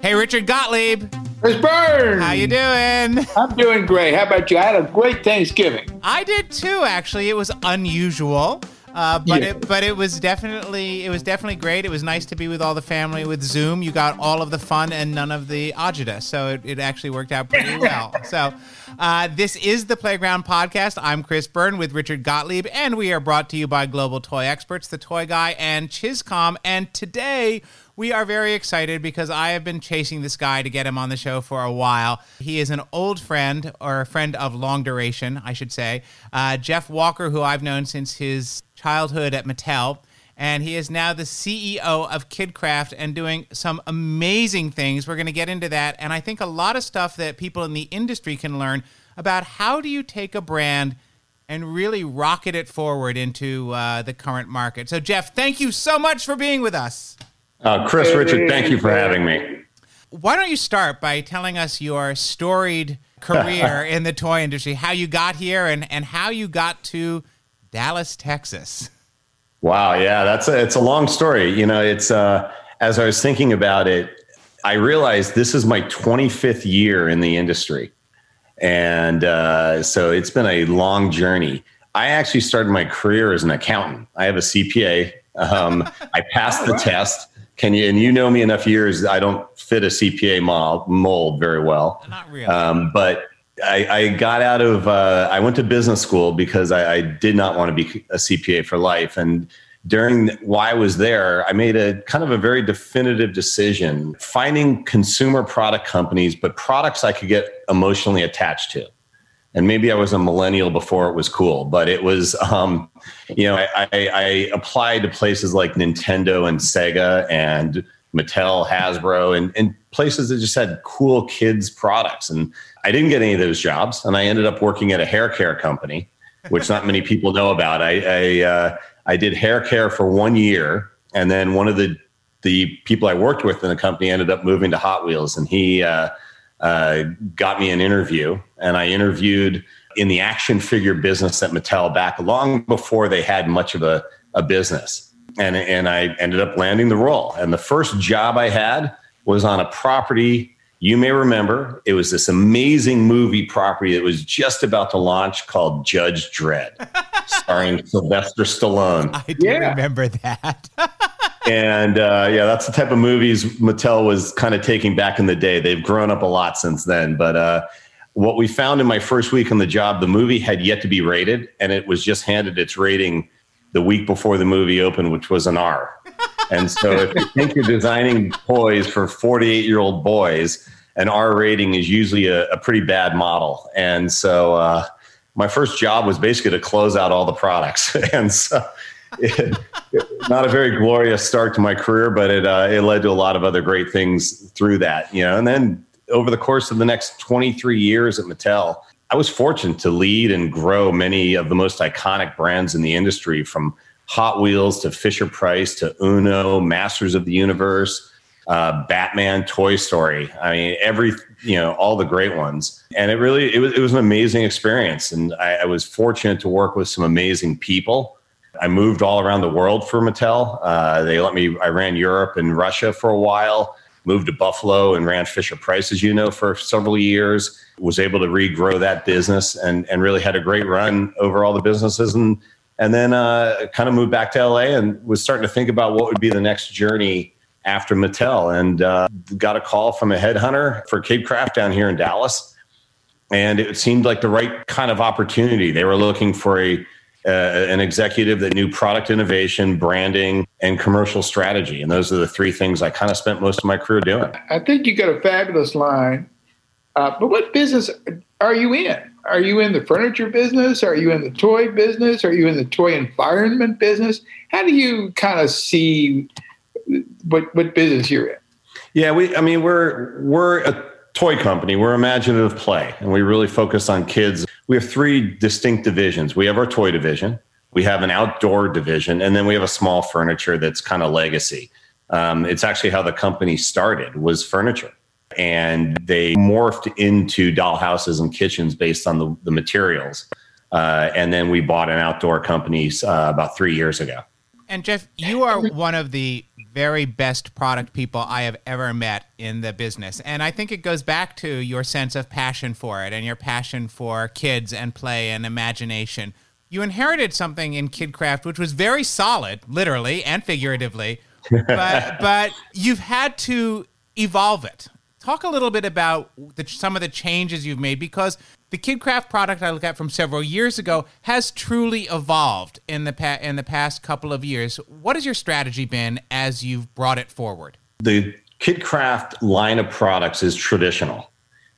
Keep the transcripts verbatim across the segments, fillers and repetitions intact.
Hey, Richard Gottlieb. Chris Byrne. How you doing? I'm doing great. How about you? I had a great Thanksgiving. I did too, actually. It was unusual. Uh, but yeah. it but it was definitely it was definitely great. It was nice to be with all the family with Zoom. You got all of the fun and none of the agita, so it, it actually worked out pretty well. So uh, this is the Playground Podcast. I'm Chris Byrne with Richard Gottlieb, and we are brought to you by Global Toy Experts, The Toy Guy, and Chizcom. And today we are very excited because I have been chasing this guy to get him on the show for a while. He is an old friend, or a friend of long duration, I should say. Uh, Jeff Walker, who I've known since his childhood at Mattel, and he is now the C E O of KidKraft and doing some amazing things. We're going to get into that, and I think a lot of stuff that people in the industry can learn about how do you take a brand and really rocket it forward into uh, the current market. So, Jeff, thank you so much for being with us. Uh, Chris, Richard, thank you for having me. Why don't you start by telling us your storied career in the toy industry, how you got here and, and how you got to Dallas, Texas. Wow. Yeah, that's a, it's a long story. You know, it's uh, as I was thinking about it, I realized this is my twenty-fifth year in the industry. And uh, so it's been a long journey. I actually started my career as an accountant. I have a C P A. Um, I passed the right. test. Can you, and you know me enough years, I don't fit a C P A mold, mold very well. Not really. Um, but I, I got out of, uh, I went to business school because I, I did not want to be a C P A for life. And during while I was there, I made a kind of a very definitive decision, finding consumer product companies, but products I could get emotionally attached to. And maybe I was a millennial before it was cool, but it was, um, you know, I, I, I applied to places like Nintendo and Sega and Mattel, Hasbro, and, and places that just had cool kids products. And I didn't get any of those jobs. And I ended up working at a hair care company, which not many people know about. I, I, uh, I did hair care for one year. And then one of the, the people I worked with in the company ended up moving to Hot Wheels, and he, uh, Uh, got me an interview, and I interviewed in the action figure business at Mattel back long before they had much of a, a business. And, and I ended up landing the role. And the first job I had was on a property you may remember. It was this amazing movie property that was just about to launch called Judge Dredd, starring Sylvester Stallone. I do yeah. remember that. And uh, yeah, that's the type of movies Mattel was kind of taking back in the day. They've grown up a lot since then. But uh, what we found in my first week on the job, the movie had yet to be rated, and it was just handed its rating the week before the movie opened, which was an R. And so if you think you're designing toys for forty-eight-year-old boys, an R rating is usually a, a pretty bad model. And so uh, my first job was basically to close out all the products. And so... It, it, not a very glorious start to my career, but it uh, it led to a lot of other great things through that, you know. And then over the course of the next twenty-three years at Mattel, I was fortunate to lead and grow many of the most iconic brands in the industry, from Hot Wheels to Fisher-Price to Uno, Masters of the Universe, uh, Batman, Toy Story. I mean, every you know, all the great ones. And it really it was it was an amazing experience, and I, I was fortunate to work with some amazing people. I moved all around the world for Mattel. Uh, they let me, I ran Europe and Russia for a while, moved to Buffalo and ran Fisher-Price, as you know, for several years, was able to regrow that business and, and really had a great run over all the businesses. And, and then uh, kind of moved back to L A and was starting to think about what would be the next journey after Mattel, and uh, got a call from a headhunter for KidKraft down here in Dallas. And it seemed like the right kind of opportunity. They were looking for a Uh, an executive that knew product innovation, branding, and commercial strategy. And those are the three things I kind of spent most of my career doing. I think you got a fabulous line. Uh, but what business are you in? Are you in the furniture business? Are you in the toy business? Are you in the toy environment business? How do you kind of see what what business you're in? Yeah, we. I mean, we're we're a toy company. We're imaginative play, and we really focus on kids. We have three distinct divisions. We have our toy division, we have an outdoor division, and then we have a small furniture that's kind of legacy. Um, it's actually how the company started, was furniture. And they morphed into dollhouses and kitchens based on the, the materials. Uh, and then we bought an outdoor company uh, about three years ago. And Jeff, you are one of the very best product people I have ever met in the business. And I think it goes back to your sense of passion for it and your passion for kids and play and imagination. You inherited something in KidKraft, which was very solid, literally and figuratively, but, but you've had to evolve it. Talk a little bit about the, some of the changes you've made, because the KidKraft product I look at from several years ago has truly evolved in the, pa- in the past couple of years. What has your strategy been as you've brought it forward? The KidKraft line of products is traditional,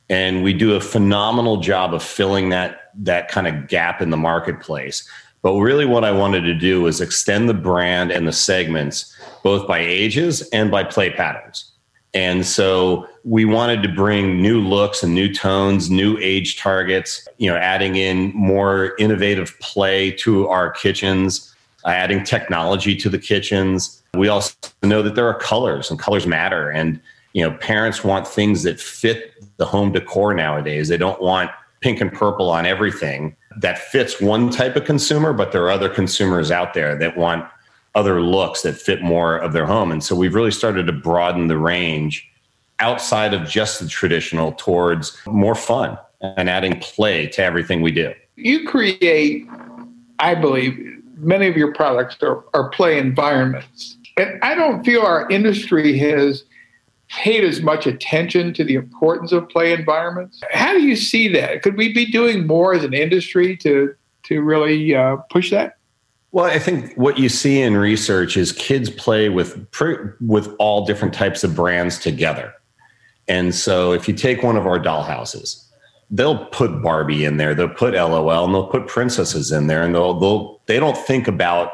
and we do a phenomenal job of filling that, that kind of gap in the marketplace. But really what I wanted to do was extend the brand and the segments both by ages and by play patterns. And so we wanted to bring new looks and new tones, new age targets, you know, adding in more innovative play to our kitchens, adding technology to the kitchens. We also know that there are colors, and colors matter. And, you know, parents want things that fit the home decor nowadays. They don't want pink and purple on everything. That fits one type of consumer, but there are other consumers out there that want other looks that fit more of their home. And so we've really started to broaden the range outside of just the traditional towards more fun and adding play to everything we do. You create, I believe, many of your products are, are play environments. And I don't feel our industry has paid as much attention to the importance of play environments. How do you see that? Could we be doing more as an industry to, to really uh, push that? Well, I think what you see in research is kids play with with all different types of brands together. And so if you take one of our dollhouses, they'll put Barbie in there, they'll put L O L, and they'll put princesses in there. And they'll, they'll, they don't think about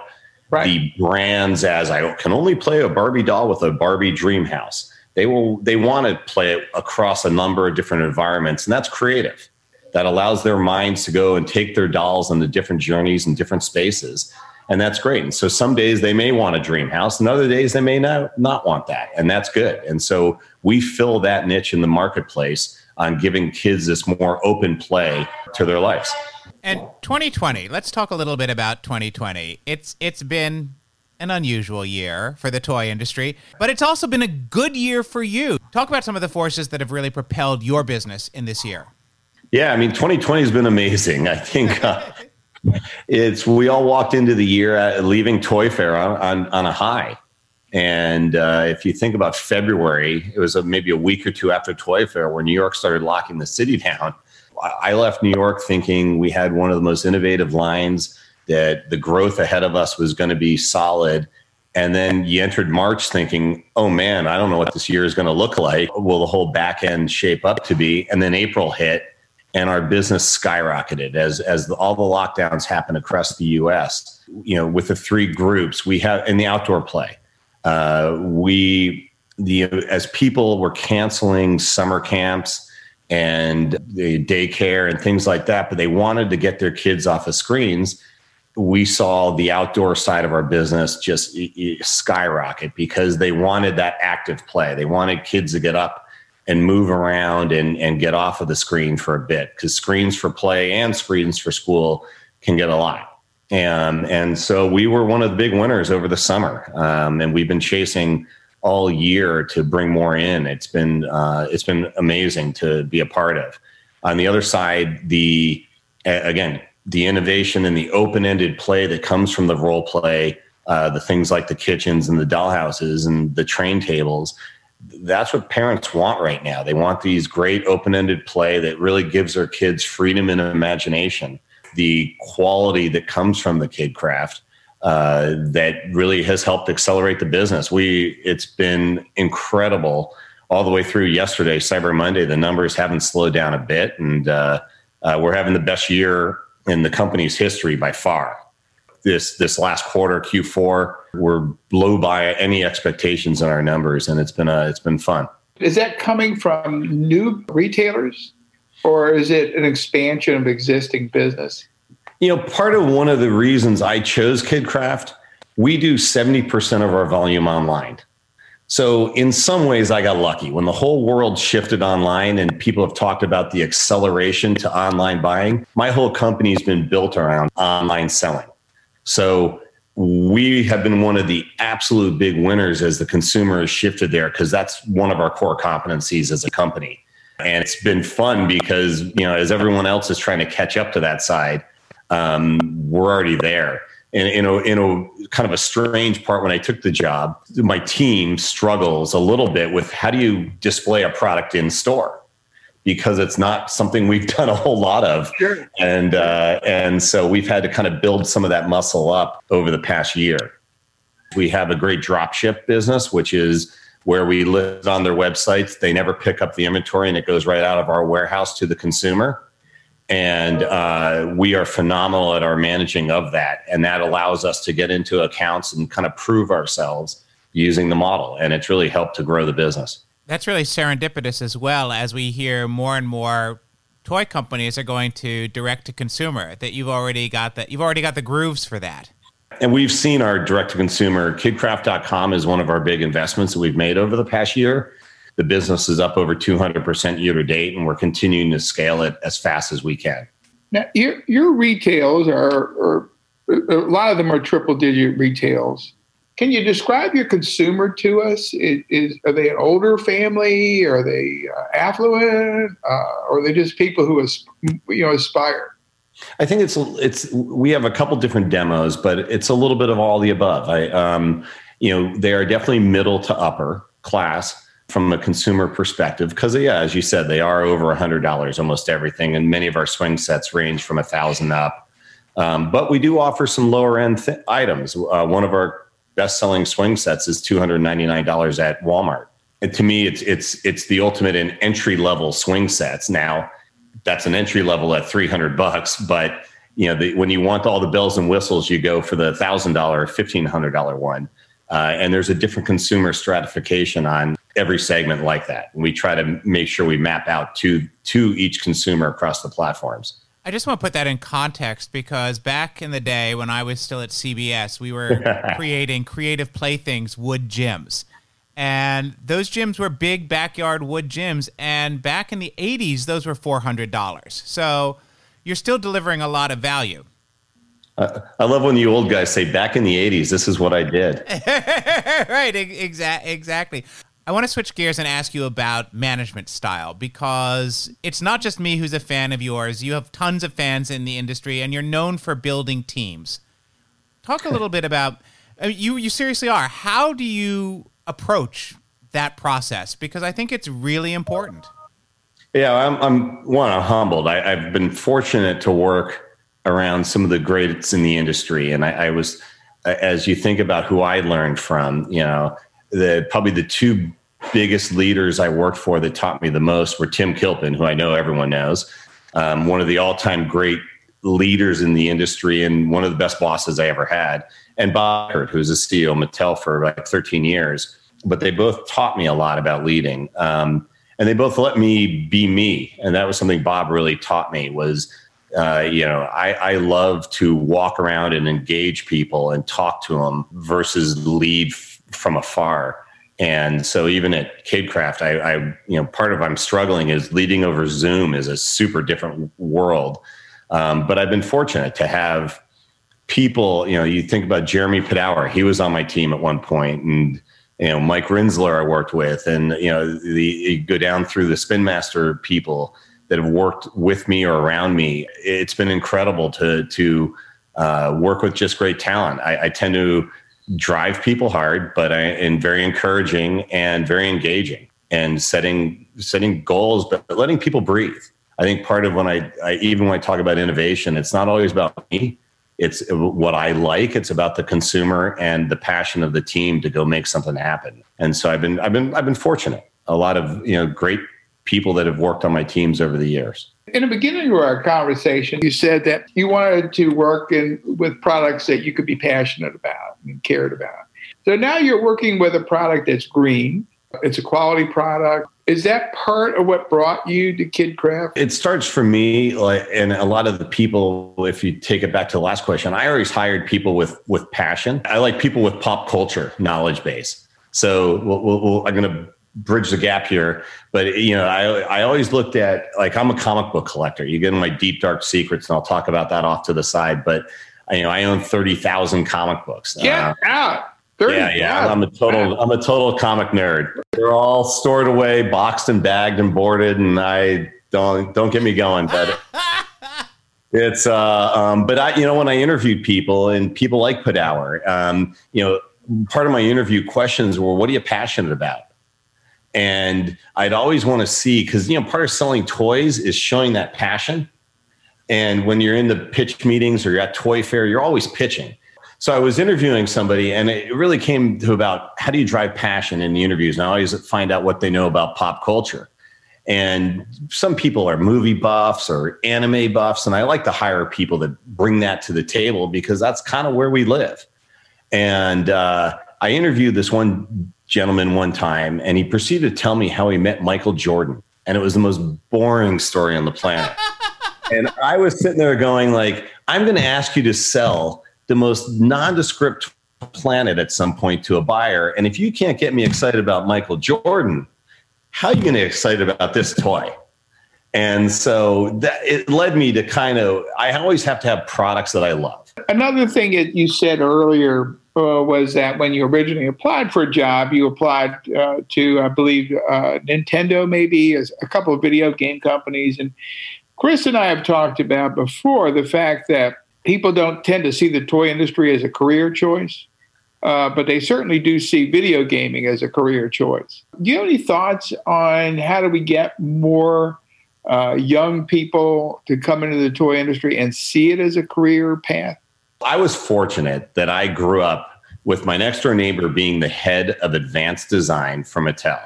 right. the brands as I can only play a Barbie doll with a Barbie dream house. They will, they want to play it across a number of different environments, and that's creative. That allows their minds to go and take their dolls on the different journeys and different spaces. And that's great. And so some days they may want a dream house, and other days they may not, not want that. And that's good. And so we fill that niche in the marketplace on giving kids this more open play to their lives. And twenty twenty, let's talk a little bit about twenty twenty. It's It's been an unusual year for the toy industry, but it's also been a good year for you. Talk about some of the forces that have really propelled your business in this year. Yeah, I mean, twenty twenty has been amazing. I think uh, it's we all walked into the year uh, leaving Toy Fair on, on, on a high. And uh, if you think about February, it was a, maybe a week or two after Toy Fair where New York started locking the city down. I left New York thinking we had one of the most innovative lines, that the growth ahead of us was going to be solid. And then you entered March thinking, oh, man, I don't know what this year is going to look like. Will the whole back end shape up to be? And then April hit. And our business skyrocketed as as the, all the lockdowns happened across the U S. You know, with the three groups we have in the outdoor play, uh, we the as people were canceling summer camps and the daycare and things like that, but they wanted to get their kids off of screens. We saw the outdoor side of our business just it, it skyrocket because they wanted that active play. They wanted kids to get up and move around and, and get off of the screen for a bit, because screens for play and screens for school can get a lot. And, and so we were one of the big winners over the summer. Um, and we've been chasing all year to bring more in. It's been, uh, it's been amazing to be a part of. On the other side, the, again, the innovation and the open-ended play that comes from the role play, uh, the things like the kitchens and the dollhouses and the train tables, that's what parents want right now. They want these great open-ended play that really gives their kids freedom and imagination. The quality that comes from the KidKraft uh, that really has helped accelerate the business. We it's been incredible all the way through yesterday, Cyber Monday. The numbers haven't slowed down a bit, and uh, uh, we're having the best year in the company's history by far. This this last quarter, Q four, we're blown by any expectations in our numbers, and it's been a, it's been fun. Is that coming from new retailers, or is it an expansion of existing business? You know, part of one of the reasons I chose KidKraft, we do seventy percent of our volume online. So in some ways, I got lucky. When the whole world shifted online and people have talked about the acceleration to online buying, my whole company's been built around online selling. So we have been one of the absolute big winners as the consumer has shifted there, because that's one of our core competencies as a company. And it's been fun because, you know, as everyone else is trying to catch up to that side, um, we're already there. And in a, in a kind of a strange part, when I took the job, my team struggles a little bit with how do you display a product in store, because it's not something we've done a whole lot of. Sure. And uh, and so we've had to kind of build some of that muscle up over the past year. We have a great drop ship business, which is where we list on their websites. They never pick up the inventory, and it goes right out of our warehouse to the consumer. And uh, we are phenomenal at our managing of that. And that allows us to get into accounts and kind of prove ourselves using the model. And it's really helped to grow the business. That's really serendipitous as well, as we hear more and more toy companies are going to direct to consumer, that you've already got that. You've already got the grooves for that. And we've seen our direct to consumer. Kid Kraft dot com is one of our big investments that we've made over the past year. The business is up over two hundred percent year to date, and we're continuing to scale it as fast as we can. Now, your, your retails are, are, a lot of them are triple digit retails. Can you describe your consumer to us? Is, is, are they an older family? Are they uh, affluent? Uh, or are they just people who is, you know, aspire? I think it's it's we have a couple different demos, but it's a little bit of all of the above. I, um, you know, they are definitely middle to upper class from a consumer perspective, because yeah, as you said, they are over a hundred dollars almost everything, and many of our swing sets range from a thousand up. Um, but we do offer some lower end th- items. Uh, one of our best-selling swing sets is two hundred ninety-nine dollars at Walmart. And to me, it's it's it's the ultimate in entry-level swing sets. Now, that's an entry-level at three hundred bucks, but you know, the, when you want all the bells and whistles, you go for the one thousand dollars, fifteen hundred dollars one. Uh, and there's a different consumer stratification on every segment like that. And we try to make sure we map out to to each consumer across the platforms. I just want to put that in context, because back in the day when I was still at C B S, we were creating creative playthings, wood gyms. And those gyms were big backyard wood gyms. And back in the eighties, those were four hundred dollars. So you're still delivering a lot of value. Uh, I love when you old guys say back in the eighties, this is what I did. Right, exa- exactly. I want to switch gears and ask you about management style, because it's not just me who's a fan of yours. You have tons of fans in the industry, and you're known for building teams. Talk a little bit about, you you seriously are. How do you approach that process? Because I think it's really important. Yeah, I'm, I'm one, I'm humbled. I, I've been fortunate to work around some of the greats in the industry. And I, I was, as you think about who I learned from, you know, The, probably the two biggest leaders I worked for that taught me the most were Tim Kilpin, who I know everyone knows, um, one of the all-time great leaders in the industry and one of the best bosses I ever had, and Bob Hurt, who's a C E O of Mattel for like thirteen years. But they both taught me a lot about leading, um, and they both let me be me. And that was something Bob really taught me was, uh, you know, I, I love to walk around and engage people and talk to them versus lead from afar. And so even at KidKraft, I, I, you know, part of I'm struggling is leading over Zoom is a super different world. Um, but I've been fortunate to have people, you know, you think about Jeremy Padawer, he was on my team at one point, and, you know, Mike Rinsler I worked with, and, you know, the, you go down through the Spin Master people that have worked with me or around me. It's been incredible to, to, uh, work with just great talent. I, I tend to drive people hard, but I, and very encouraging and very engaging, and setting setting goals, but letting people breathe. I think part of when I, I even when I talk about innovation, it's not always about me. It's what I like. It's about the consumer and the passion of the team to go make something happen. And so I've been I've been I've been fortunate. A lot of you know great people that have worked on my teams over the years. In the beginning of our conversation, you said that you wanted to work in with products that you could be passionate about and cared about. So now you're working with a product that's green. It's a quality product. Is that part of what brought you to KidKraft? It starts for me, like, and a lot of the people, if you take it back to the last question, I always hired people with, with passion. I like people with pop culture knowledge base. So we'll, we'll, we'll, I'm going to bridge the gap here. But, you know, I I always looked at, like, I'm a comic book collector. You get in my deep, dark secrets, and I'll talk about that off to the side. But you know, I own thirty thousand comic books. Yeah, uh, thirty, yeah, yeah. I'm a total, I'm a total comic nerd. They're all stored away, boxed and bagged and boarded, and I don't don't get me going, but. It's, uh, um, but I, you know, when I interviewed people and people like Padawer, um, you know, part of my interview questions were, what are you passionate about? And I'd always want to see, cause you know, part of selling toys is showing that passion. And when you're in the pitch meetings or you're at toy fair, you're always pitching. So I was interviewing somebody and it really came to about, how do you drive passion in the interviews? And I always find out what they know about pop culture. And some people are movie buffs or anime buffs. And I like to hire people that bring that to the table because that's kind of where we live. And uh, I interviewed this one gentleman one time and he proceeded to tell me how he met Michael Jordan. And it was the most boring story on the planet. And I was sitting there going like, I'm going to ask you to sell the most nondescript planet at some point to a buyer. And if you can't get me excited about Michael Jordan, how are you going to be excited about this toy? And so that, it led me to kind of, I always have to have products that I love. Another thing that you said earlier uh, was that when you originally applied for a job, you applied uh, to, I believe, uh, Nintendo, maybe, as a couple of video game companies. And Chris and I have talked about before the fact that people don't tend to see the toy industry as a career choice. Uh, but they certainly do see video gaming as a career choice. Do you have any thoughts on how do we get more uh, young people to come into the toy industry and see it as a career path? I was fortunate that I grew up with my next door neighbor being the head of advanced design for Mattel.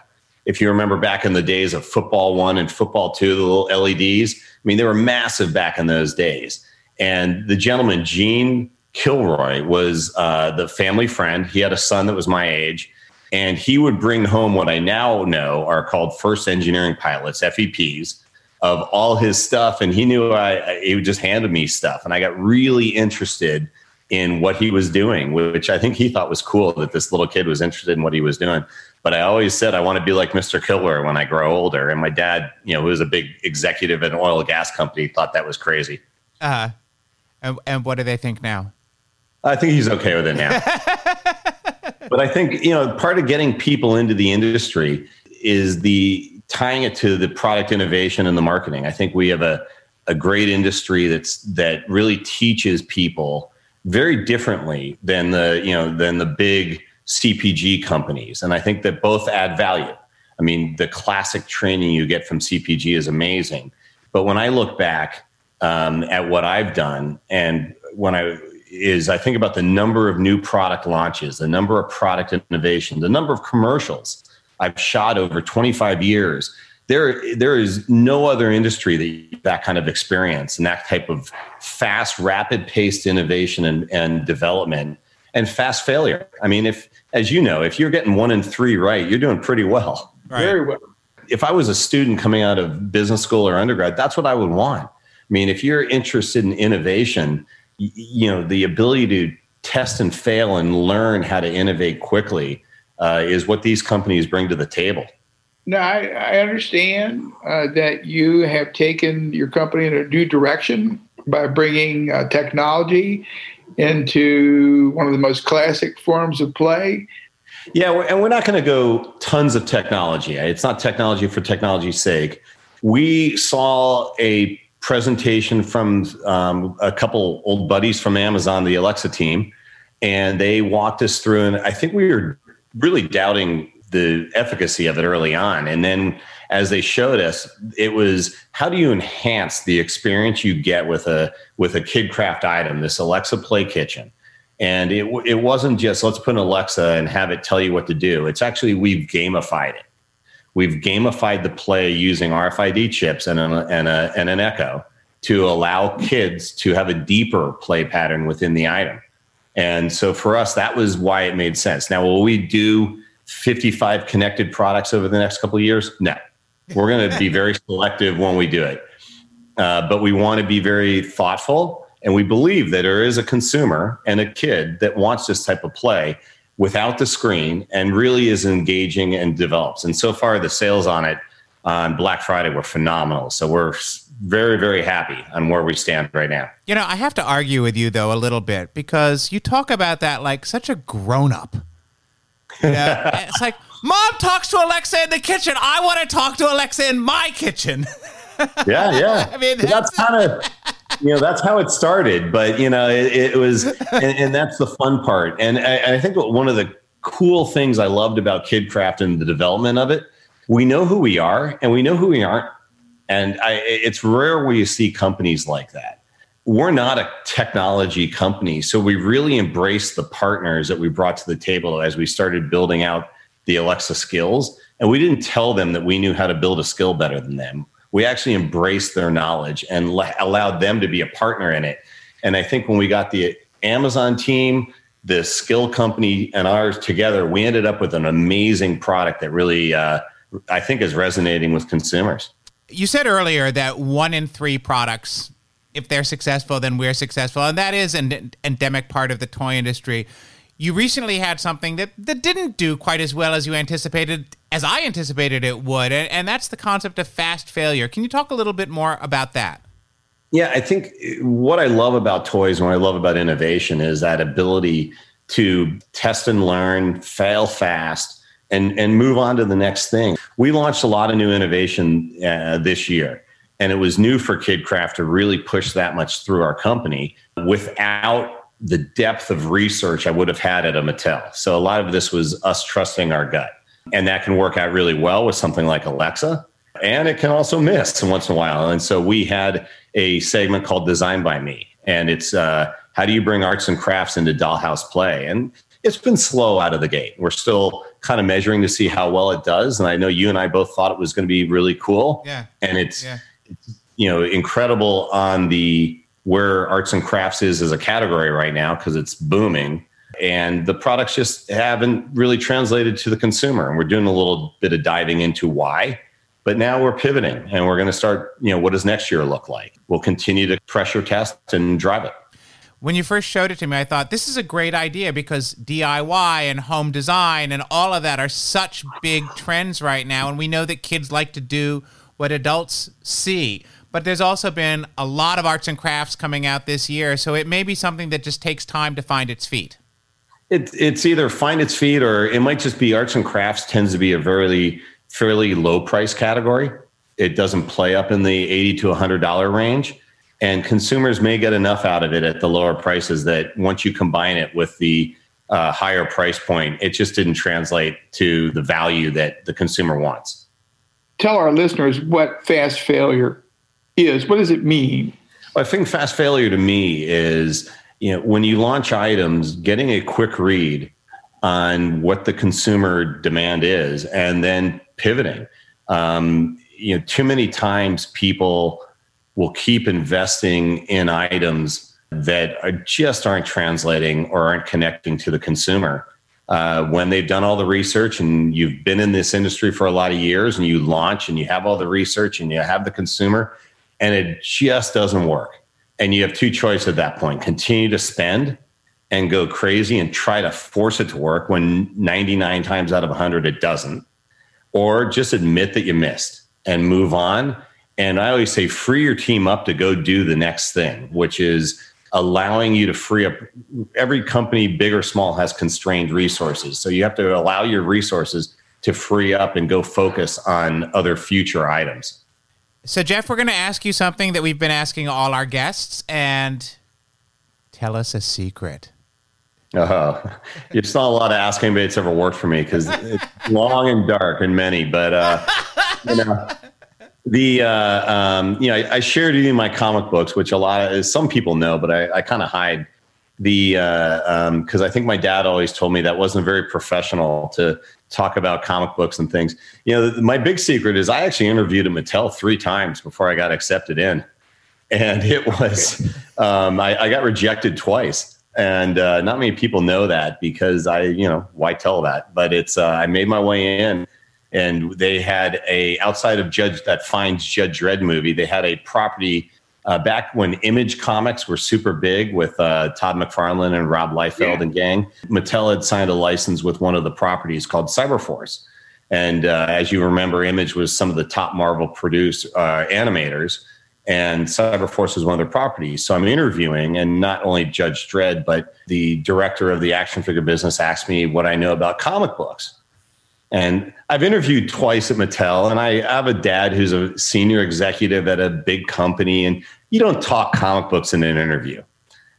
If you remember back in the days of Football One and Football Two, the little L E Ds, I mean, they were massive back in those days. And the gentleman, Gene Kilroy, was uh, the family friend. He had a son that was my age, and he would bring home what I now know are called first engineering pilots, F E Ps, of all his stuff. And he knew I, he just handed me stuff. And I got really interested in what he was doing, which I think he thought was cool that this little kid was interested in what he was doing. But I always said, I want to be like Mister Kilroy when I grow older. And my dad, you know, who was a big executive at an oil and gas company, thought that was crazy. Uh-huh. And, and what do they think now? I think he's okay with it now. But I think, you know, part of getting people into the industry is the tying it to the product innovation and the marketing. I think we have a, a great industry that's that really teaches people very differently than the, you know, than the big C P G companies. And I think that both add value. I mean, the classic training you get from C P G is amazing. But when I look back um, at what I've done and when I... is I think about the number of new product launches, the number of product innovation, the number of commercials I've shot over twenty-five years. There, there is no other industry that that kind of experience and that type of fast, rapid-paced innovation and, and development and fast failure. I mean, if as you know, if you're getting one in three right, you're doing pretty well. Right. Very well. If I was a student coming out of business school or undergrad, that's what I would want. I mean, if you're interested in innovation, you know, the ability to test and fail and learn how to innovate quickly uh, is what these companies bring to the table. Now, I, I understand uh, that you have taken your company in a new direction by bringing uh, technology into one of the most classic forms of play. Yeah, and we're not going to go tons of technology. It's not technology for technology's sake. We saw a presentation from um, a couple old buddies from Amazon, the Alexa team, and they walked us through. And I think we were really doubting the efficacy of it early on. And then as they showed us, it was, how do you enhance the experience you get with a with a KidKraft item, this Alexa Play Kitchen? And it it wasn't just, let's put an Alexa and have it tell you what to do. It's actually, we've gamified it. We've gamified the play using R F I D chips and, a, and, a, and an Echo to allow kids to have a deeper play pattern within the item. And so for us, that was why it made sense. Now, will we do fifty-five connected products over the next couple of years? No. We're going to be very selective when we do it. Uh, but we want to be very thoughtful. And we believe that there is a consumer and a kid that wants this type of play without the screen and really is engaging and develops. And so far the sales on it on Black Friday were phenomenal. So we're very, very happy on where we stand right now. You know, I have to argue with you, though, a little bit, because you talk about that like such a grown-up. You know? It's like, Mom talks to Alexa in the kitchen. I want to talk to Alexa in my kitchen. Yeah, yeah. I mean, that's, that's kind of... You know, that's how it started, but, you know, it, it was, and, and that's the fun part. And I, I think one of the cool things I loved about KidKraft and the development of it, we know who we are and we know who we aren't. And I, it's rare where you see companies like that. We're not a technology company. So we really embraced the partners that we brought to the table as we started building out the Alexa skills. And we didn't tell them that we knew how to build a skill better than them. We actually embraced their knowledge and la- allowed them to be a partner in it. And I think when we got the Amazon team, the skill company and ours together, we ended up with an amazing product that really, uh, I think, is resonating with consumers. You said earlier that one in three products, if they're successful, then we're successful. And that is an endemic part of the toy industry. You recently had something that, that didn't do quite as well as you anticipated, as I anticipated it would, and, and that's the concept of fast failure. Can you talk a little bit more about that? Yeah, I think what I love about toys, what I love about innovation is that ability to test and learn, fail fast, and, and move on to the next thing. We launched a lot of new innovation uh, this year, and it was new for KidKraft to really push that much through our company without the depth of research I would have had at a Mattel. So a lot of this was us trusting our gut. And that can work out really well with something like Alexa. And it can also miss once in a while. And so we had a segment called Design by Me. And it's uh, how do you bring arts and crafts into dollhouse play? And it's been slow out of the gate. We're still kind of measuring to see how well it does. And I know you and I both thought it was going to be really cool. Yeah. And it's, yeah. you know, incredible on the where arts and crafts is as a category right now because it's booming. And the products just haven't really translated to the consumer. And we're doing a little bit of diving into why. But now we're pivoting and we're going to start, you know, what does next year look like? We'll continue to pressure test and drive it. When you first showed it to me, I thought this is a great idea because D I Y and home design and all of that are such big trends right now. And we know that kids like to do what adults see. But there's also been a lot of arts and crafts coming out this year. So it may be something that just takes time to find its feet. It, it's either find its feet or it might just be arts and crafts tends to be a very fairly low price category. It doesn't play up in the eighty dollars to one hundred dollars range. And consumers may get enough out of it at the lower prices that once you combine it with the uh, higher price point, it just didn't translate to the value that the consumer wants. Tell our listeners what fast failure is. What does it mean? Well, I think fast failure to me is, you know, when you launch items, getting a quick read on what the consumer demand is and then pivoting. Um, you know, too many times people will keep investing in items that are just aren't translating or aren't connecting to the consumer. Uh, when they've done all the research and you've been in this industry for a lot of years and you launch and you have all the research and you have the consumer, and it just doesn't work. And you have two choices at that point. Continue to spend and go crazy and try to force it to work when ninety-nine times out of one hundred it doesn't. Or just admit that you missed and move on. And I always say free your team up to go do the next thing, which is allowing you to free up. Every company, big or small, has constrained resources. So you have to allow your resources to free up and go focus on other future items. So, Jeff, we're going to ask you something that we've been asking all our guests, and tell us a secret. Uh-huh. It's not a lot of asking, but it's ever worked for me because it's long and dark and many. But uh, you know, the uh, um, you know, I, I shared it in my comic books, which a lot of some people know, but I, I kind of hide the because uh, um, I think my dad always told me that wasn't very professional to talk about comic books and things. You know, my big secret is I actually interviewed at Mattel three times before I got accepted in. And it was, um, I, I got rejected twice. And uh, not many people know that because I, you know, why tell that? But it's, uh, I made my way in and they had a, outside of Judge, that fine Judge Dredd movie, they had a property uh, back when Image Comics were super big with uh, Todd McFarlane and Rob Liefeld yeah. and gang. Mattel had signed a license with one of the properties called Cyberforce. And uh, as you remember, Image was some of the top Marvel produced uh, animators, and Cyberforce was one of their properties. So I'm interviewing, and not only Judge Dredd, but the director of the action figure business asked me what I know about comic books. And I've interviewed twice at Mattel, and I have a dad who's a senior executive at a big company, and you don't talk comic books in an interview.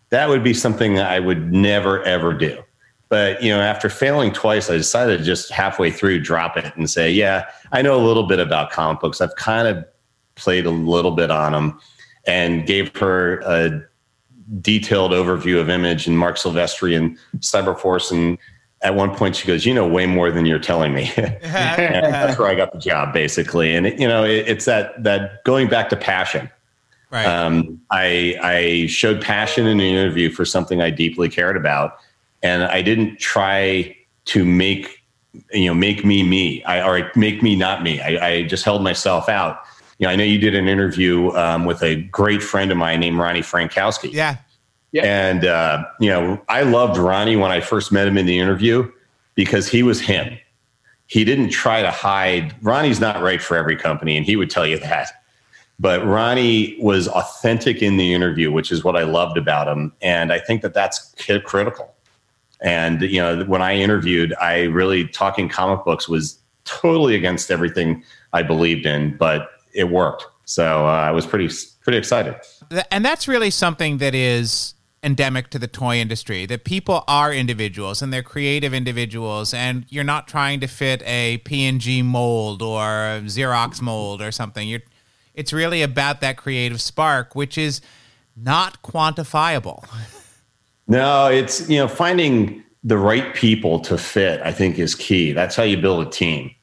That would be something that I would never, ever do. But, you know, after failing twice, I decided to just halfway through drop it and say, yeah, I know a little bit about comic books. I've kind of played a little bit on them, and gave her a detailed overview of Image and Mark Silvestri and Cyberforce. And at one point she goes, you know, way more than you're telling me. And that's where I got the job, basically. And, it, you know, it, it's that that going back to passion. Right. Um, I, I showed passion in an interview for something I deeply cared about. And I didn't try to make, you know, make me me I, or make me not me. I, I just held myself out. You know, I know you did an interview um, with a great friend of mine named Ronnie Frankowski. Yeah. yeah. And, uh, you know, I loved Ronnie when I first met him in the interview because he was him. He didn't try to hide. Ronnie's not right for every company, and he would tell you that. But Ronnie was authentic in the interview, which is what I loved about him. And I think that that's critical. And, you know, when I interviewed, I really talking comic books was totally against everything I believed in, but it worked. So uh, I was pretty, pretty excited. And that's really something that is endemic to the toy industry, that people are individuals and they're creative individuals, and you're not trying to fit a P and G mold or a Xerox mold or something. You're, it's really about that creative spark, which is not quantifiable. No, it's, you know, finding the right people to fit, I think, is key. That's how you build a team.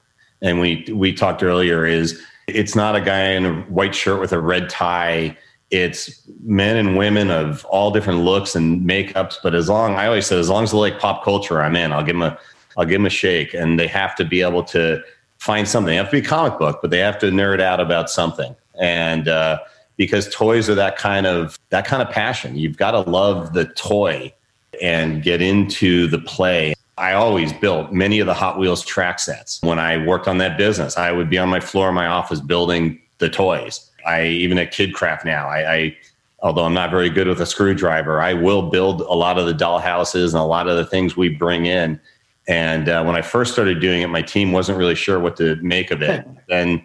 And we we talked earlier is it's not a guy in a white shirt with a red tie. It's men and women of all different looks and makeups. But as long, I always said, as long as they like pop culture, I'm in. I'll give them a, I'll give them a shake. And they have to be able to find something. They have to be a comic book, but they have to nerd out about something. And, uh, because toys are that kind of that kind of passion. You've got to love the toy and get into the play. I always built many of the Hot Wheels track sets. When I worked on that business, I would be on my floor in my office building the toys. I even at KidKraft now, I, I although I'm not very good with a screwdriver, I will build a lot of the dollhouses and a lot of the things we bring in. And uh, when I first started doing it, my team wasn't really sure what to make of it. Then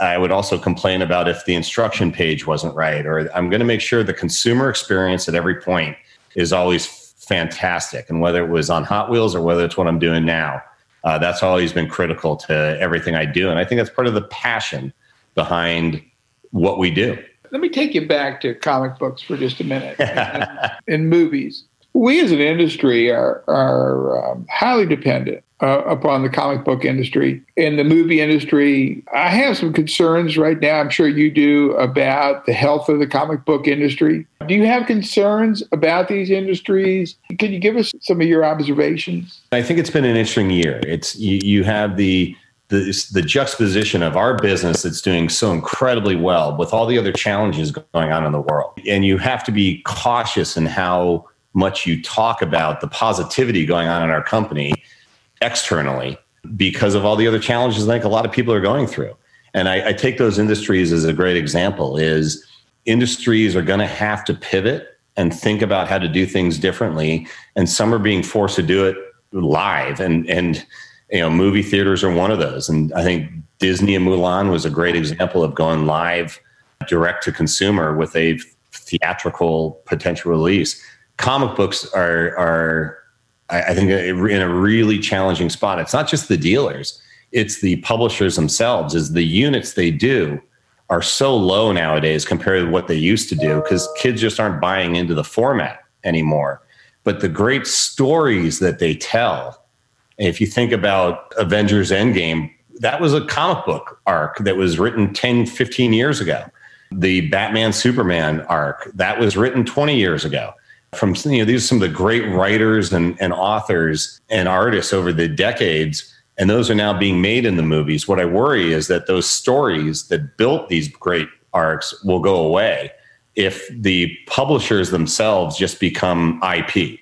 I would also complain about if the instruction page wasn't right, or I'm going to make sure the consumer experience at every point is always fantastic. And whether it was on Hot Wheels or whether it's what I'm doing now, uh, that's always been critical to everything I do. And I think that's part of the passion behind what we do. Let me take you back to comic books for just a minute and, and movies. We as an industry are, are um, highly dependent uh, upon the comic book industry. In the movie industry, I have some concerns right now, I'm sure you do, about the health of the comic book industry. Do you have concerns about these industries? Can you give us some of your observations? I think it's been an interesting year. It's you, you have the, the, the juxtaposition of our business that's doing so incredibly well with all the other challenges going on in the world. And you have to be cautious in how much you talk about the positivity going on in our company externally because of all the other challenges I think a lot of people are going through. And I, I take those industries as a great example is industries are going to have to pivot and think about how to do things differently. And some are being forced to do it live. And, and you know, movie theaters are one of those. And I think Disney and Mulan was a great example of going live direct to consumer with a theatrical potential release. Comic books are, are I think, in a really challenging spot. It's not just the dealers. It's the publishers themselves. Is the units they do are so low nowadays compared to what they used to do because kids just aren't buying into the format anymore. But the great stories that they tell, if you think about Avengers Endgame, that was a comic book arc that was written ten, fifteen years ago. The Batman Superman arc, that was written twenty years ago. From, you know, these are some of the great writers and, and authors and artists over the decades, and those are now being made in the movies. What I worry is that those stories that built these great arcs will go away if the publishers themselves just become I P.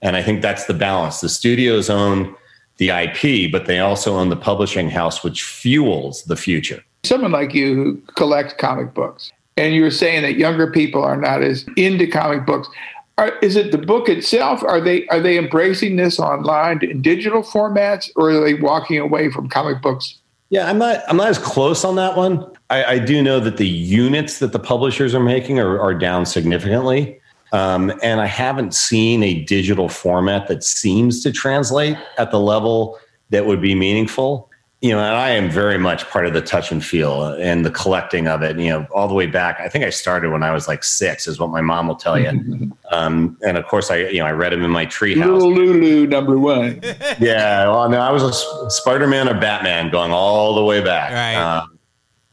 And I think that's the balance. The studios own the I P, but they also own the publishing house, which fuels the future. Someone like you who collects comic books, and you were saying that younger people are not as into comic books. Are, is it the book itself? Are they are they embracing this online in digital formats, or are they walking away from comic books? Yeah, I'm not I'm not as close on that one. I, I do know that the units that the publishers are making are, are down significantly. Um, and I haven't seen a digital format that seems to translate at the level that would be meaningful. You know, and I am very much part of the touch and feel and the collecting of it, you know, all the way back. I think I started when I was like six is what my mom will tell you. Um, and of course, I, you know, I read them in my treehouse. Little Lulu number one. Yeah. Well, no, I was a Spider-Man or Batman going all the way back. Right. Uh,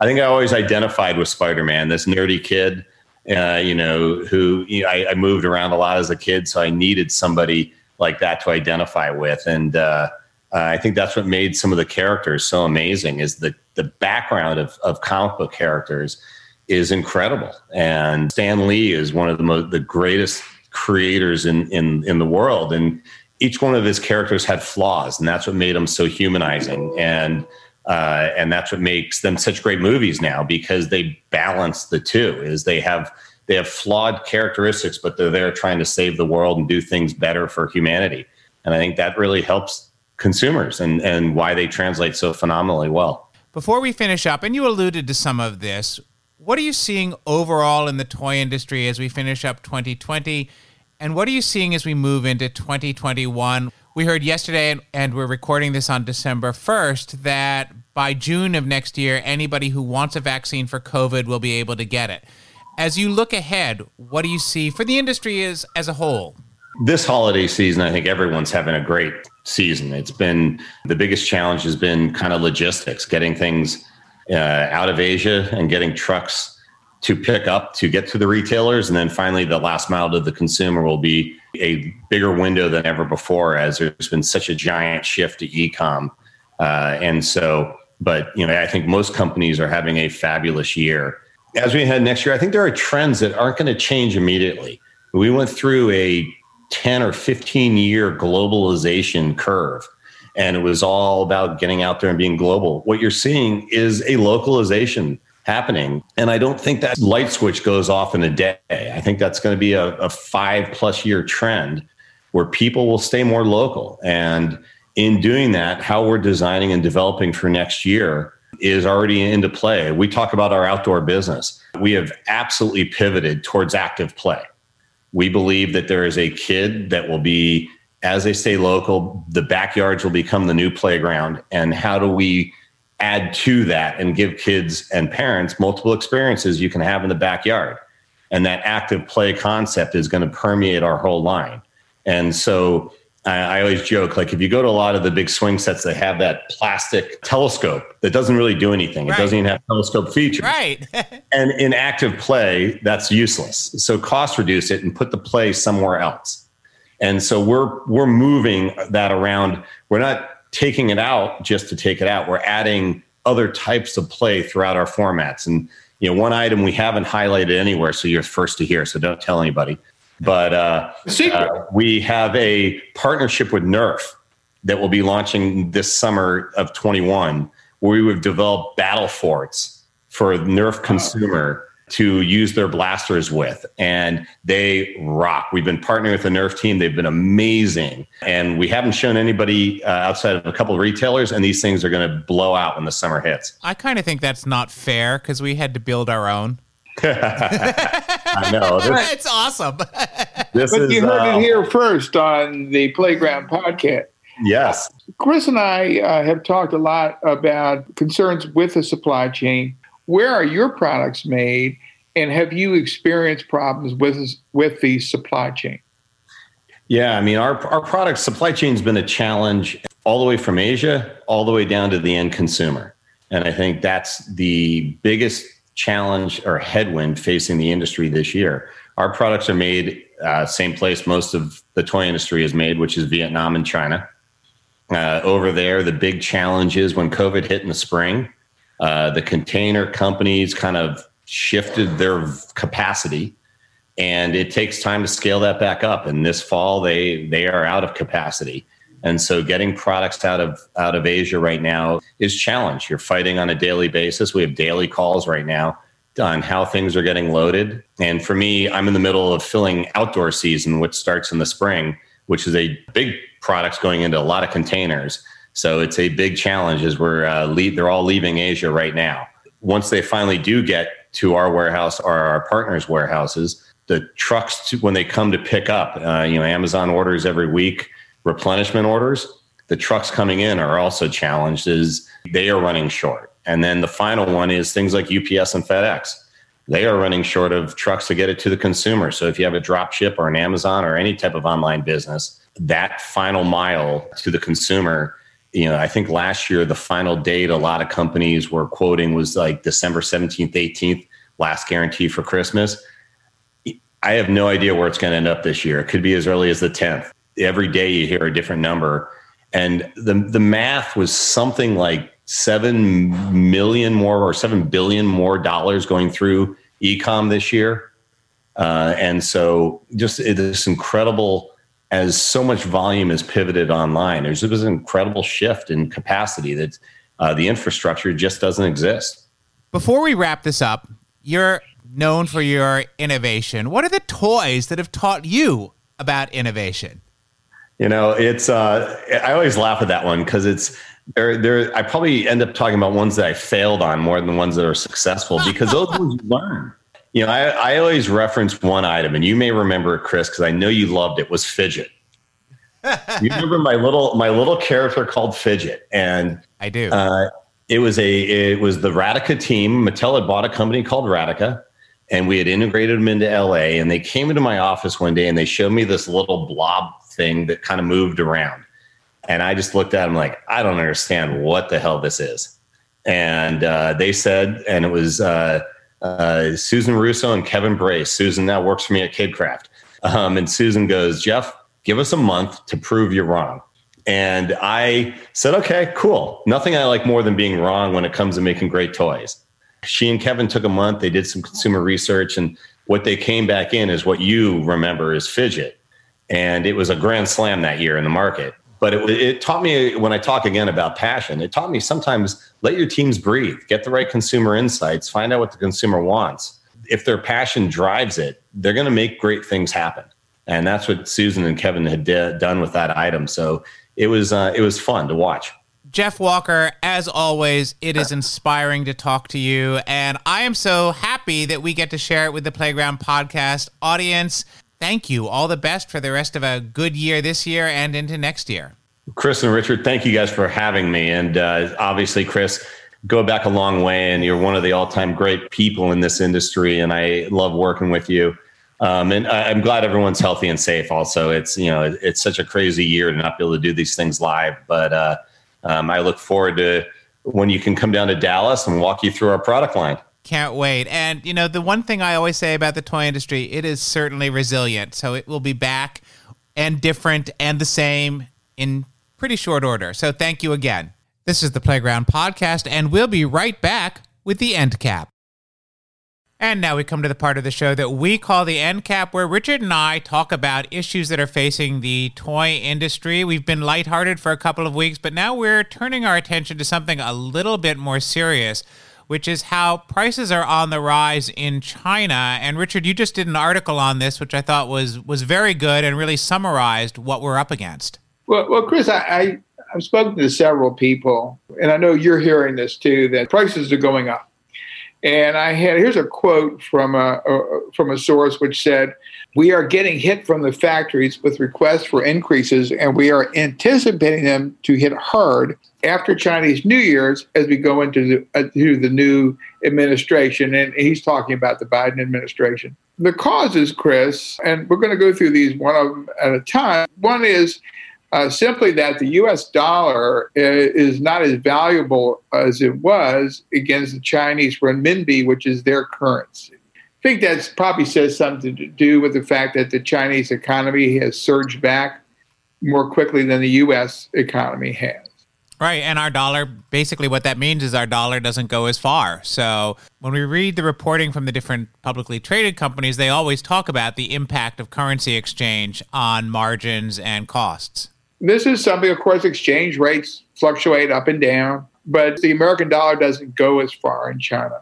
I think I always identified with Spider-Man, this nerdy kid, uh, you know, who you know, I, I moved around a lot as a kid. So I needed somebody like that to identify with. And, uh, Uh, I think that's what made some of the characters so amazing is the the background of, of comic book characters is incredible. And Stan Lee is one of the most, the greatest creators in, in, in the world. And each one of his characters had flaws, and that's what made them so humanizing. And, uh, and that's what makes them such great movies now, because they balance the two is they have, they have flawed characteristics, but they're there trying to save the world and do things better for humanity. And I think that really helps consumers and, and why they translate so phenomenally well. Before we finish up, and you alluded to some of this, what are you seeing overall in the toy industry as we finish up twenty twenty? And what are you seeing as we move into twenty twenty-one? We heard yesterday, and, and we're recording this on December first, that by June of next year, anybody who wants a vaccine for COVID will be able to get it. As you look ahead, what do you see for the industry as, as a whole? This holiday season, I think everyone's having a great season. It's been, the biggest challenge has been kind of logistics, getting things uh, out of Asia and getting trucks to pick up, to get to the retailers. And then finally, the last mile to the consumer will be a bigger window than ever before, as there's been such a giant shift to e-com. Uh, and so, but, you know, I think most companies are having a fabulous year. As we head next year, I think there are trends that aren't going to change immediately. We went through a ten or fifteen year globalization curve. And it was all about getting out there and being global. What you're seeing is a localization happening. And I don't think that light switch goes off in a day. I think that's going to be a, a five plus year trend where people will stay more local. And in doing that, how we're designing and developing for next year is already into play. We talk about our outdoor business. We have absolutely pivoted towards active play. We believe that there is a kid that will be, as they stay local, the backyards will become the new playground. And how do we add to that and give kids and parents multiple experiences you can have in the backyard? And that active play concept is going to permeate our whole line. And so I, I always joke, like if you go to a lot of the big swing sets, they have that plastic telescope that doesn't really do anything. Right. It doesn't even have telescope features. Right. And in active play, that's useless. So cost reduce it and put the play somewhere else. And so we're we're moving that around. We're not taking it out just to take it out. We're adding other types of play throughout our formats. And you know, one item we haven't highlighted anywhere, so you're first to hear, so don't tell anybody. But uh, uh, we have a partnership with Nerf that will be launching this summer of twenty-one, where we would develop battle forts for Nerf consumer to use their blasters with. And they rock. We've been partnering with the Nerf team. They've been amazing. And we haven't shown anybody uh, outside of a couple of retailers. And these things are going to blow out when the summer hits. I kind of think that's not fair because we had to build our own. I know. This, it's awesome. This but is, you heard um, it here first on the Playground Podcast. Yes. Chris and I uh, have talked a lot about concerns with the supply chain. Where are your products made, and have you experienced problems with with the supply chain? Yeah, I mean, our, our product supply chain has been a challenge all the way from Asia, all the way down to the end consumer. And I think that's the biggest challenge or headwind facing the industry this year. Our products are made uh, same place most of the toy industry is made, which is Vietnam and China. Uh, over there, the big challenge is when COVID hit in the spring, uh, the container companies kind of shifted their capacity, and it takes time to scale that back up. And this fall, they they are out of capacity. And so getting products out of out of Asia right now is a challenge. You're fighting on a daily basis. We have daily calls right now on how things are getting loaded. And for me, I'm in the middle of filling outdoor season, which starts in the spring, which is a big products going into a lot of containers. So it's a big challenge as we're uh, lead, they're all leaving Asia right now. Once they finally do get to our warehouse or our partners' warehouses, the trucks, to, when they come to pick up, uh, you know, Amazon orders every week, replenishment orders, the trucks coming in are also challenged as they are running short. And then the final one is things like U P S and FedEx. They are running short of trucks to get it to the consumer. So if you have a drop ship or an Amazon or any type of online business, that final mile to the consumer, you know, I think last year, the final date a lot of companies were quoting was like December seventeenth, eighteenth, last guarantee for Christmas. I have no idea where it's going to end up this year. It could be as early as the tenth. Every day you hear a different number. And the the math was something like seven million more or seven billion more dollars going through e-com this year. Uh, and so just it is incredible as so much volume is pivoted online. There's an incredible shift in capacity that uh, the infrastructure just doesn't exist. Before we wrap this up, you're known for your innovation. What are the toys that have taught you about innovation? You know, it's uh, I always laugh at that one because it's there. There, I probably end up talking about ones that I failed on more than the ones that are successful because those ones you learn. You know, I, I always reference one item, and you may remember it, Chris, because I know you loved it. Was Fidget? You remember my little my little character called Fidget, and I do. Uh, it was a it was the Radica team. Mattel had bought a company called Radica, and we had integrated them into L A. And they came into my office one day, and they showed me this little blob thing that kind of moved around. And I just looked at him like, I don't understand what the hell this is. And uh, they said, and it was uh, uh, Susan Russo and Kevin Brace. Susan now works for me at KidKraft. Um, and Susan goes, Jeff, give us a month to prove you're wrong. And I said, okay, cool. Nothing I like more than being wrong when it comes to making great toys. She and Kevin took a month. They did some consumer research. And what they came back in is what you remember is Fidget. And it was a grand slam that year in the market. But it, it taught me, when I talk again about passion, it taught me sometimes let your teams breathe, get the right consumer insights, find out what the consumer wants. If their passion drives it, they're going to make great things happen. And that's what Susan and Kevin had d- done with that item. So it was uh, it was fun to watch. Jeff Walker, as always, it is inspiring to talk to you. And I am so happy that we get to share it with the Playground Podcast audience. Thank you. All the best for the rest of a good year this year and into next year. Chris and Richard, thank you guys for having me. And uh, obviously, Chris, go back a long way, and you're one of the all-time great people in this industry, and I love working with you. Um, and I, I'm glad everyone's healthy and safe also. It's, you know, it, it's such a crazy year to not be able to do these things live. But uh, um, I look forward to when you can come down to Dallas and walk you through our product line. Can't wait. And, you know, the one thing I always say about the toy industry, it is certainly resilient. So it will be back and different and the same in pretty short order. So thank you again. This is the Playground Podcast, and we'll be right back with the end cap. And now we come to the part of the show that we call the end cap, where Richard and I talk about issues that are facing the toy industry. We've been lighthearted for a couple of weeks, but now we're turning our attention to something a little bit more serious, which is how prices are on the rise in China. And Richard, you just did an article on this, which I thought was was very good and really summarized what we're up against. Well, well, Chris, I, I, I've spoken to several people, and I know you're hearing this too, that prices are going up. And I had here's a quote from a, a from a source which said, "We are getting hit from the factories with requests for increases, and we are anticipating them to hit hard after Chinese New Year's as we go into the, uh, to the new administration." And he's talking about the Biden administration. The causes, Chris, and we're going to go through these one of them at a time. One is uh, simply that the U S dollar is not as valuable as it was against the Chinese renminbi, which is their currency. I think that's probably says something to do with the fact that the Chinese economy has surged back more quickly than the U S economy has. Right, and our dollar, basically what that means is our dollar doesn't go as far. So when we read the reporting from the different publicly traded companies, they always talk about the impact of currency exchange on margins and costs. This is something, of course, exchange rates fluctuate up and down, but the American dollar doesn't go as far in China.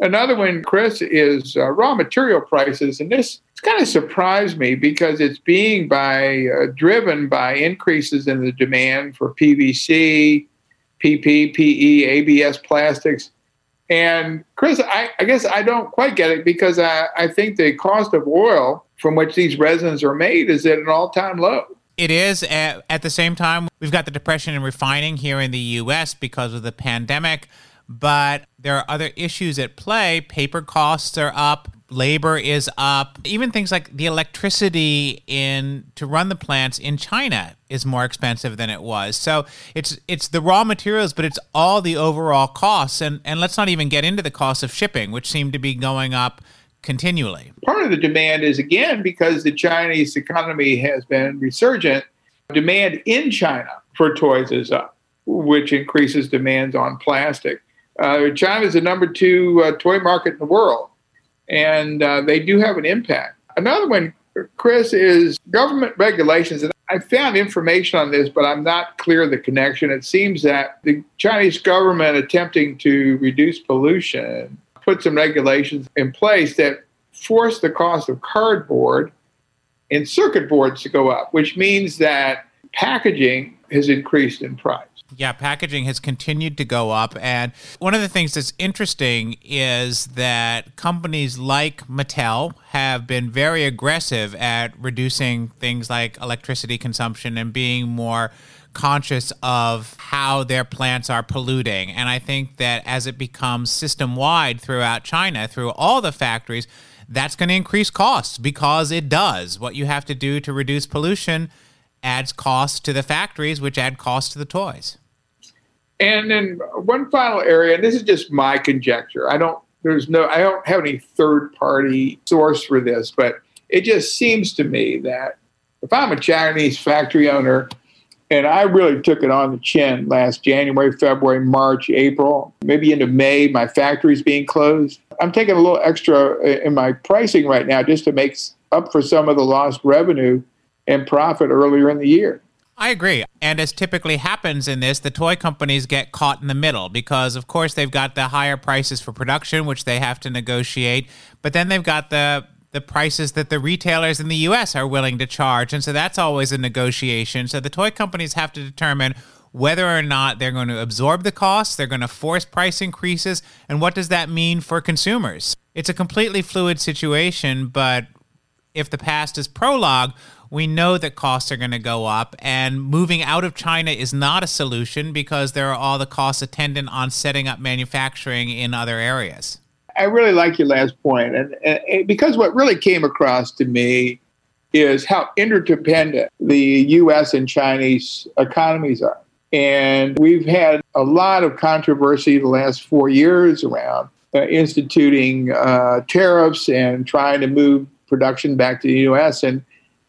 Another one, Chris, is uh, raw material prices. And this kind of surprised me because it's being by uh, driven by increases in the demand for P V C, P P, P E, A B S plastics. And Chris, I, I guess I don't quite get it because I, I think the cost of oil from which these resins are made is at an all-time low. It is. At, at the same time, we've got the depression in refining here in the U S because of the pandemic, but there are other issues at play. Paper costs are up. Labor is up. Even things like the electricity in to run the plants in China is more expensive than it was. So it's it's the raw materials, but it's all the overall costs. And, and let's not even get into the cost of shipping, which seem to be going up continually. Part of the demand is, again, because the Chinese economy has been resurgent, demand in China for toys is up, which increases demands on plastic. Uh, China is the number two uh, toy market in the world, and uh, they do have an impact. Another one, Chris, is government regulations. And I found information on this, but I'm not clear of the connection. It seems that the Chinese government attempting to reduce pollution put some regulations in place that force the cost of cardboard and circuit boards to go up, which means that packaging has increased in price. Yeah, packaging has continued to go up. And one of the things that's interesting is that companies like Mattel have been very aggressive at reducing things like electricity consumption and being more conscious of how their plants are polluting. And I think that as it becomes system-wide throughout China, through all the factories, that's going to increase costs because it does. What you have to do to reduce pollution adds cost to the factories, which add cost to the toys. And then one final area, and this is just my conjecture. I don't, there's no, I don't have any third-party source for this, but it just seems to me that if I'm a Chinese factory owner, and I really took it on the chin last January, February, March, April, maybe into May, my factory's being closed. I'm taking a little extra in my pricing right now just to make up for some of the lost revenue and profit earlier in the year. I agree. And as typically happens in this, the toy companies get caught in the middle because, of course, they've got the higher prices for production, which they have to negotiate, but then they've got the the prices that the retailers in the U S are willing to charge. And so that's always a negotiation. So the toy companies have to determine whether or not they're going to absorb the costs, they're going to force price increases, and what does that mean for consumers? It's a completely fluid situation, but if the past is prologue, we know that costs are going to go up, and moving out of China is not a solution because there are all the costs attendant on setting up manufacturing in other areas. I really like your last point, and, and because what really came across to me is how interdependent the U S and Chinese economies are. And we've had a lot of controversy the last four years around uh, instituting uh, tariffs and trying to move production back to the U S, and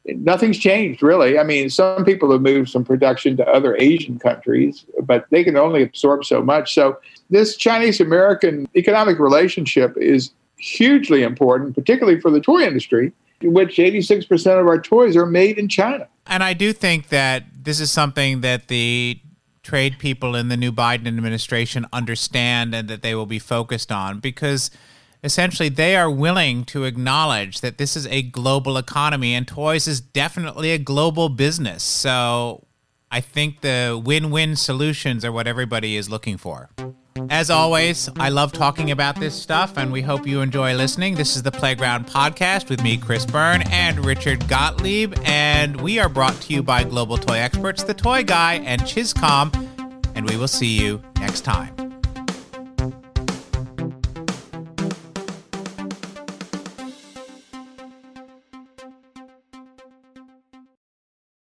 nothing's changed, really. I mean, some people have moved some production to other Asian countries, but they can only absorb so much. So this Chinese-American economic relationship is hugely important, particularly for the toy industry, in which eighty-six percent of our toys are made in China. And I do think that this is something that the trade people in the new Biden administration understand and that they will be focused on because essentially, they are willing to acknowledge that this is a global economy and toys is definitely a global business. So I think the win-win solutions are what everybody is looking for. As always, I love talking about this stuff, and we hope you enjoy listening. This is The Playground Podcast with me, Chris Byrne, and Richard Gottlieb. And we are brought to you by Global Toy Experts, The Toy Guy, and Chizcom. And we will see you next time.